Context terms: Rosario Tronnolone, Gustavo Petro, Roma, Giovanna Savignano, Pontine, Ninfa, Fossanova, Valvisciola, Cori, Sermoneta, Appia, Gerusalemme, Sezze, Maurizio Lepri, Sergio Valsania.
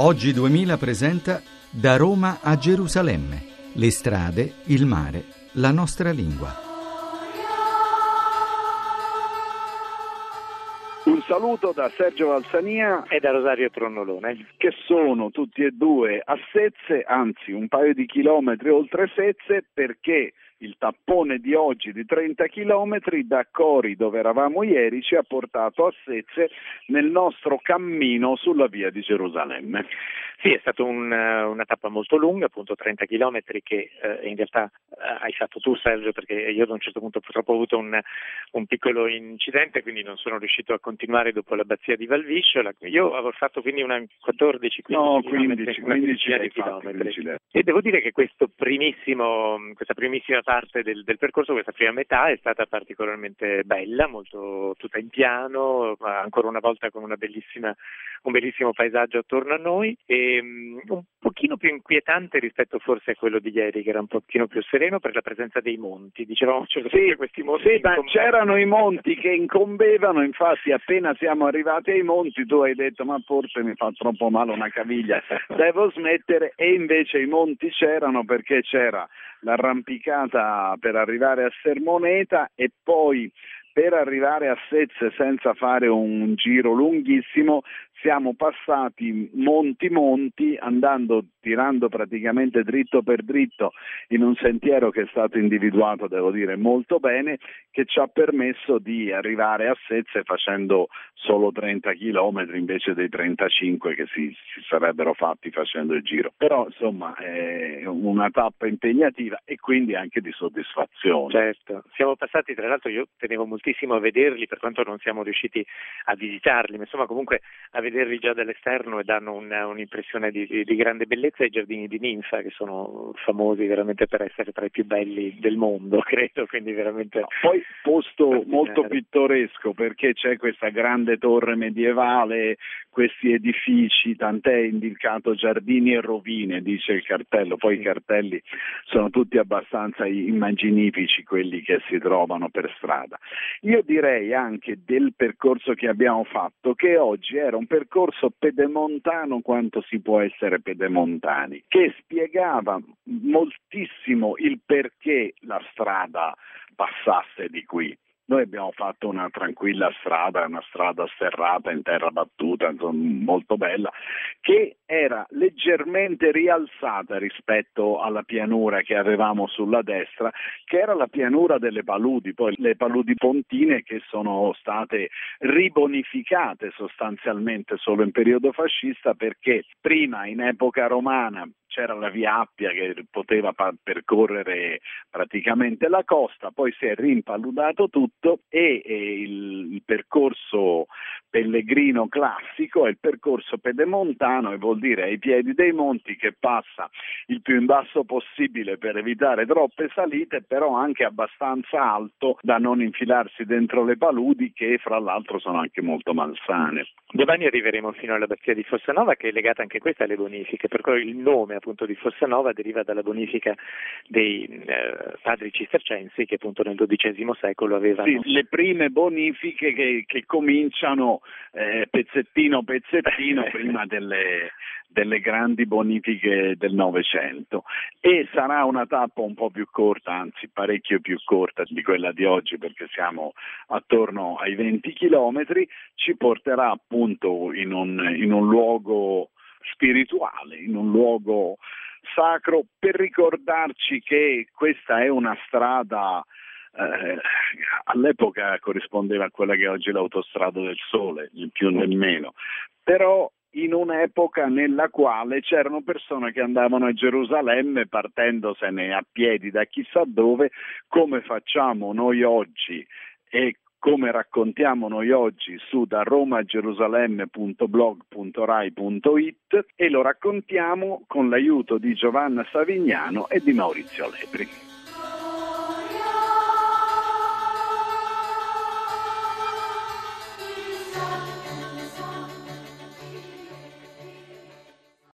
Oggi 2000 presenta Da Roma a Gerusalemme, le strade, il mare, la nostra lingua. Un saluto da Sergio Valsania e da Rosario Tronnolone, che sono tutti e due a Sezze, anzi un paio di chilometri oltre Sezze, perché il tappone di oggi di 30 chilometri da Cori, dove eravamo ieri, ci ha portato a Sezze nel nostro cammino sulla via di Gerusalemme. Sì, è stata una tappa molto lunga, appunto 30 chilometri che in realtà hai fatto tu, Sergio, perché io ad un certo punto purtroppo ho avuto un piccolo incidente, quindi non sono riuscito a continuare dopo l'abbazia di Valvisciola. Io avevo fatto quindi una 15 chilometri. E devo dire che questa primissima parte del percorso, questa prima metà, è stata particolarmente bella, molto tutta in piano, ancora una volta con un bellissimo paesaggio attorno a noi, e un pochino più inquietante rispetto forse a quello di ieri, che era un pochino più sereno per la presenza dei monti. Dicevamo che questi monti c'erano i monti che incombevano. Infatti appena siamo arrivati ai monti tu hai detto: ma forse mi fa troppo male una caviglia, devo smettere. E invece i monti c'erano, perché c'era l'arrampicata per arrivare a Sermoneta e poi per arrivare a Sezze senza fare un giro lunghissimo. Siamo passati monti andando, tirando praticamente dritto per dritto in un sentiero che è stato individuato, devo dire, molto bene, che ci ha permesso di arrivare a Sezze facendo solo 30 chilometri invece dei 35 che si sarebbero fatti facendo il giro. Però insomma è una tappa impegnativa e quindi anche di soddisfazione. Certo, siamo passati, tra l'altro io tenevo moltissimo a vederli, per quanto non siamo riusciti a visitarli, ma insomma comunque vederli già dall'esterno e danno un'impressione di grande bellezza. I giardini di Ninfa, che sono famosi veramente per essere tra i più belli del mondo, credo, quindi veramente poi posto molto pittoresco, perché c'è questa grande torre medievale, questi edifici, tant'è indicato giardini e rovine, dice il cartello. Poi i cartelli sono tutti abbastanza immaginifici, quelli che si trovano per strada. Io direi anche del percorso che abbiamo fatto che oggi era un percorso pedemontano quanto si può essere pedemontani, che spiegava moltissimo il perché la strada passasse di qui. Noi abbiamo fatto una tranquilla strada, una strada serrata in terra battuta, insomma, molto bella, che era leggermente rialzata rispetto alla pianura che avevamo sulla destra, che era la pianura delle paludi, poi le paludi pontine, che sono state ribonificate sostanzialmente solo in periodo fascista, perché prima in epoca romana c'era la via Appia che poteva percorrere praticamente la costa, poi si è rimpaludato tutto e il percorso pellegrino classico è il percorso pedemontano, e vuol dire ai piedi dei monti, che passa il più in basso possibile per evitare troppe salite, però anche abbastanza alto da non infilarsi dentro le paludi, che fra l'altro sono anche molto malsane. Domani arriveremo fino all'abbazia di Fossanova, che è legata anche questa alle bonifiche, per cui il nome appunto di Fossanova deriva dalla bonifica dei padri cistercensi, che appunto nel XII secolo avevano le prime bonifiche che cominciano pezzettino prima delle grandi bonifiche del Novecento. E sarà una tappa un po' più corta, anzi parecchio più corta di quella di oggi, perché siamo attorno ai 20 chilometri. Ci porterà appunto in un luogo spirituale, in un luogo sacro, per ricordarci che questa è una strada all'epoca corrispondeva a quella che è oggi l'autostrada del sole, né più né meno, però in un'epoca nella quale c'erano persone che andavano a Gerusalemme partendosene a piedi da chissà dove, come facciamo noi oggi e come raccontiamo noi oggi su da Roma a Gerusalemme.blog.rai.it, e lo raccontiamo con l'aiuto di Giovanna Savignano e di Maurizio Lepri.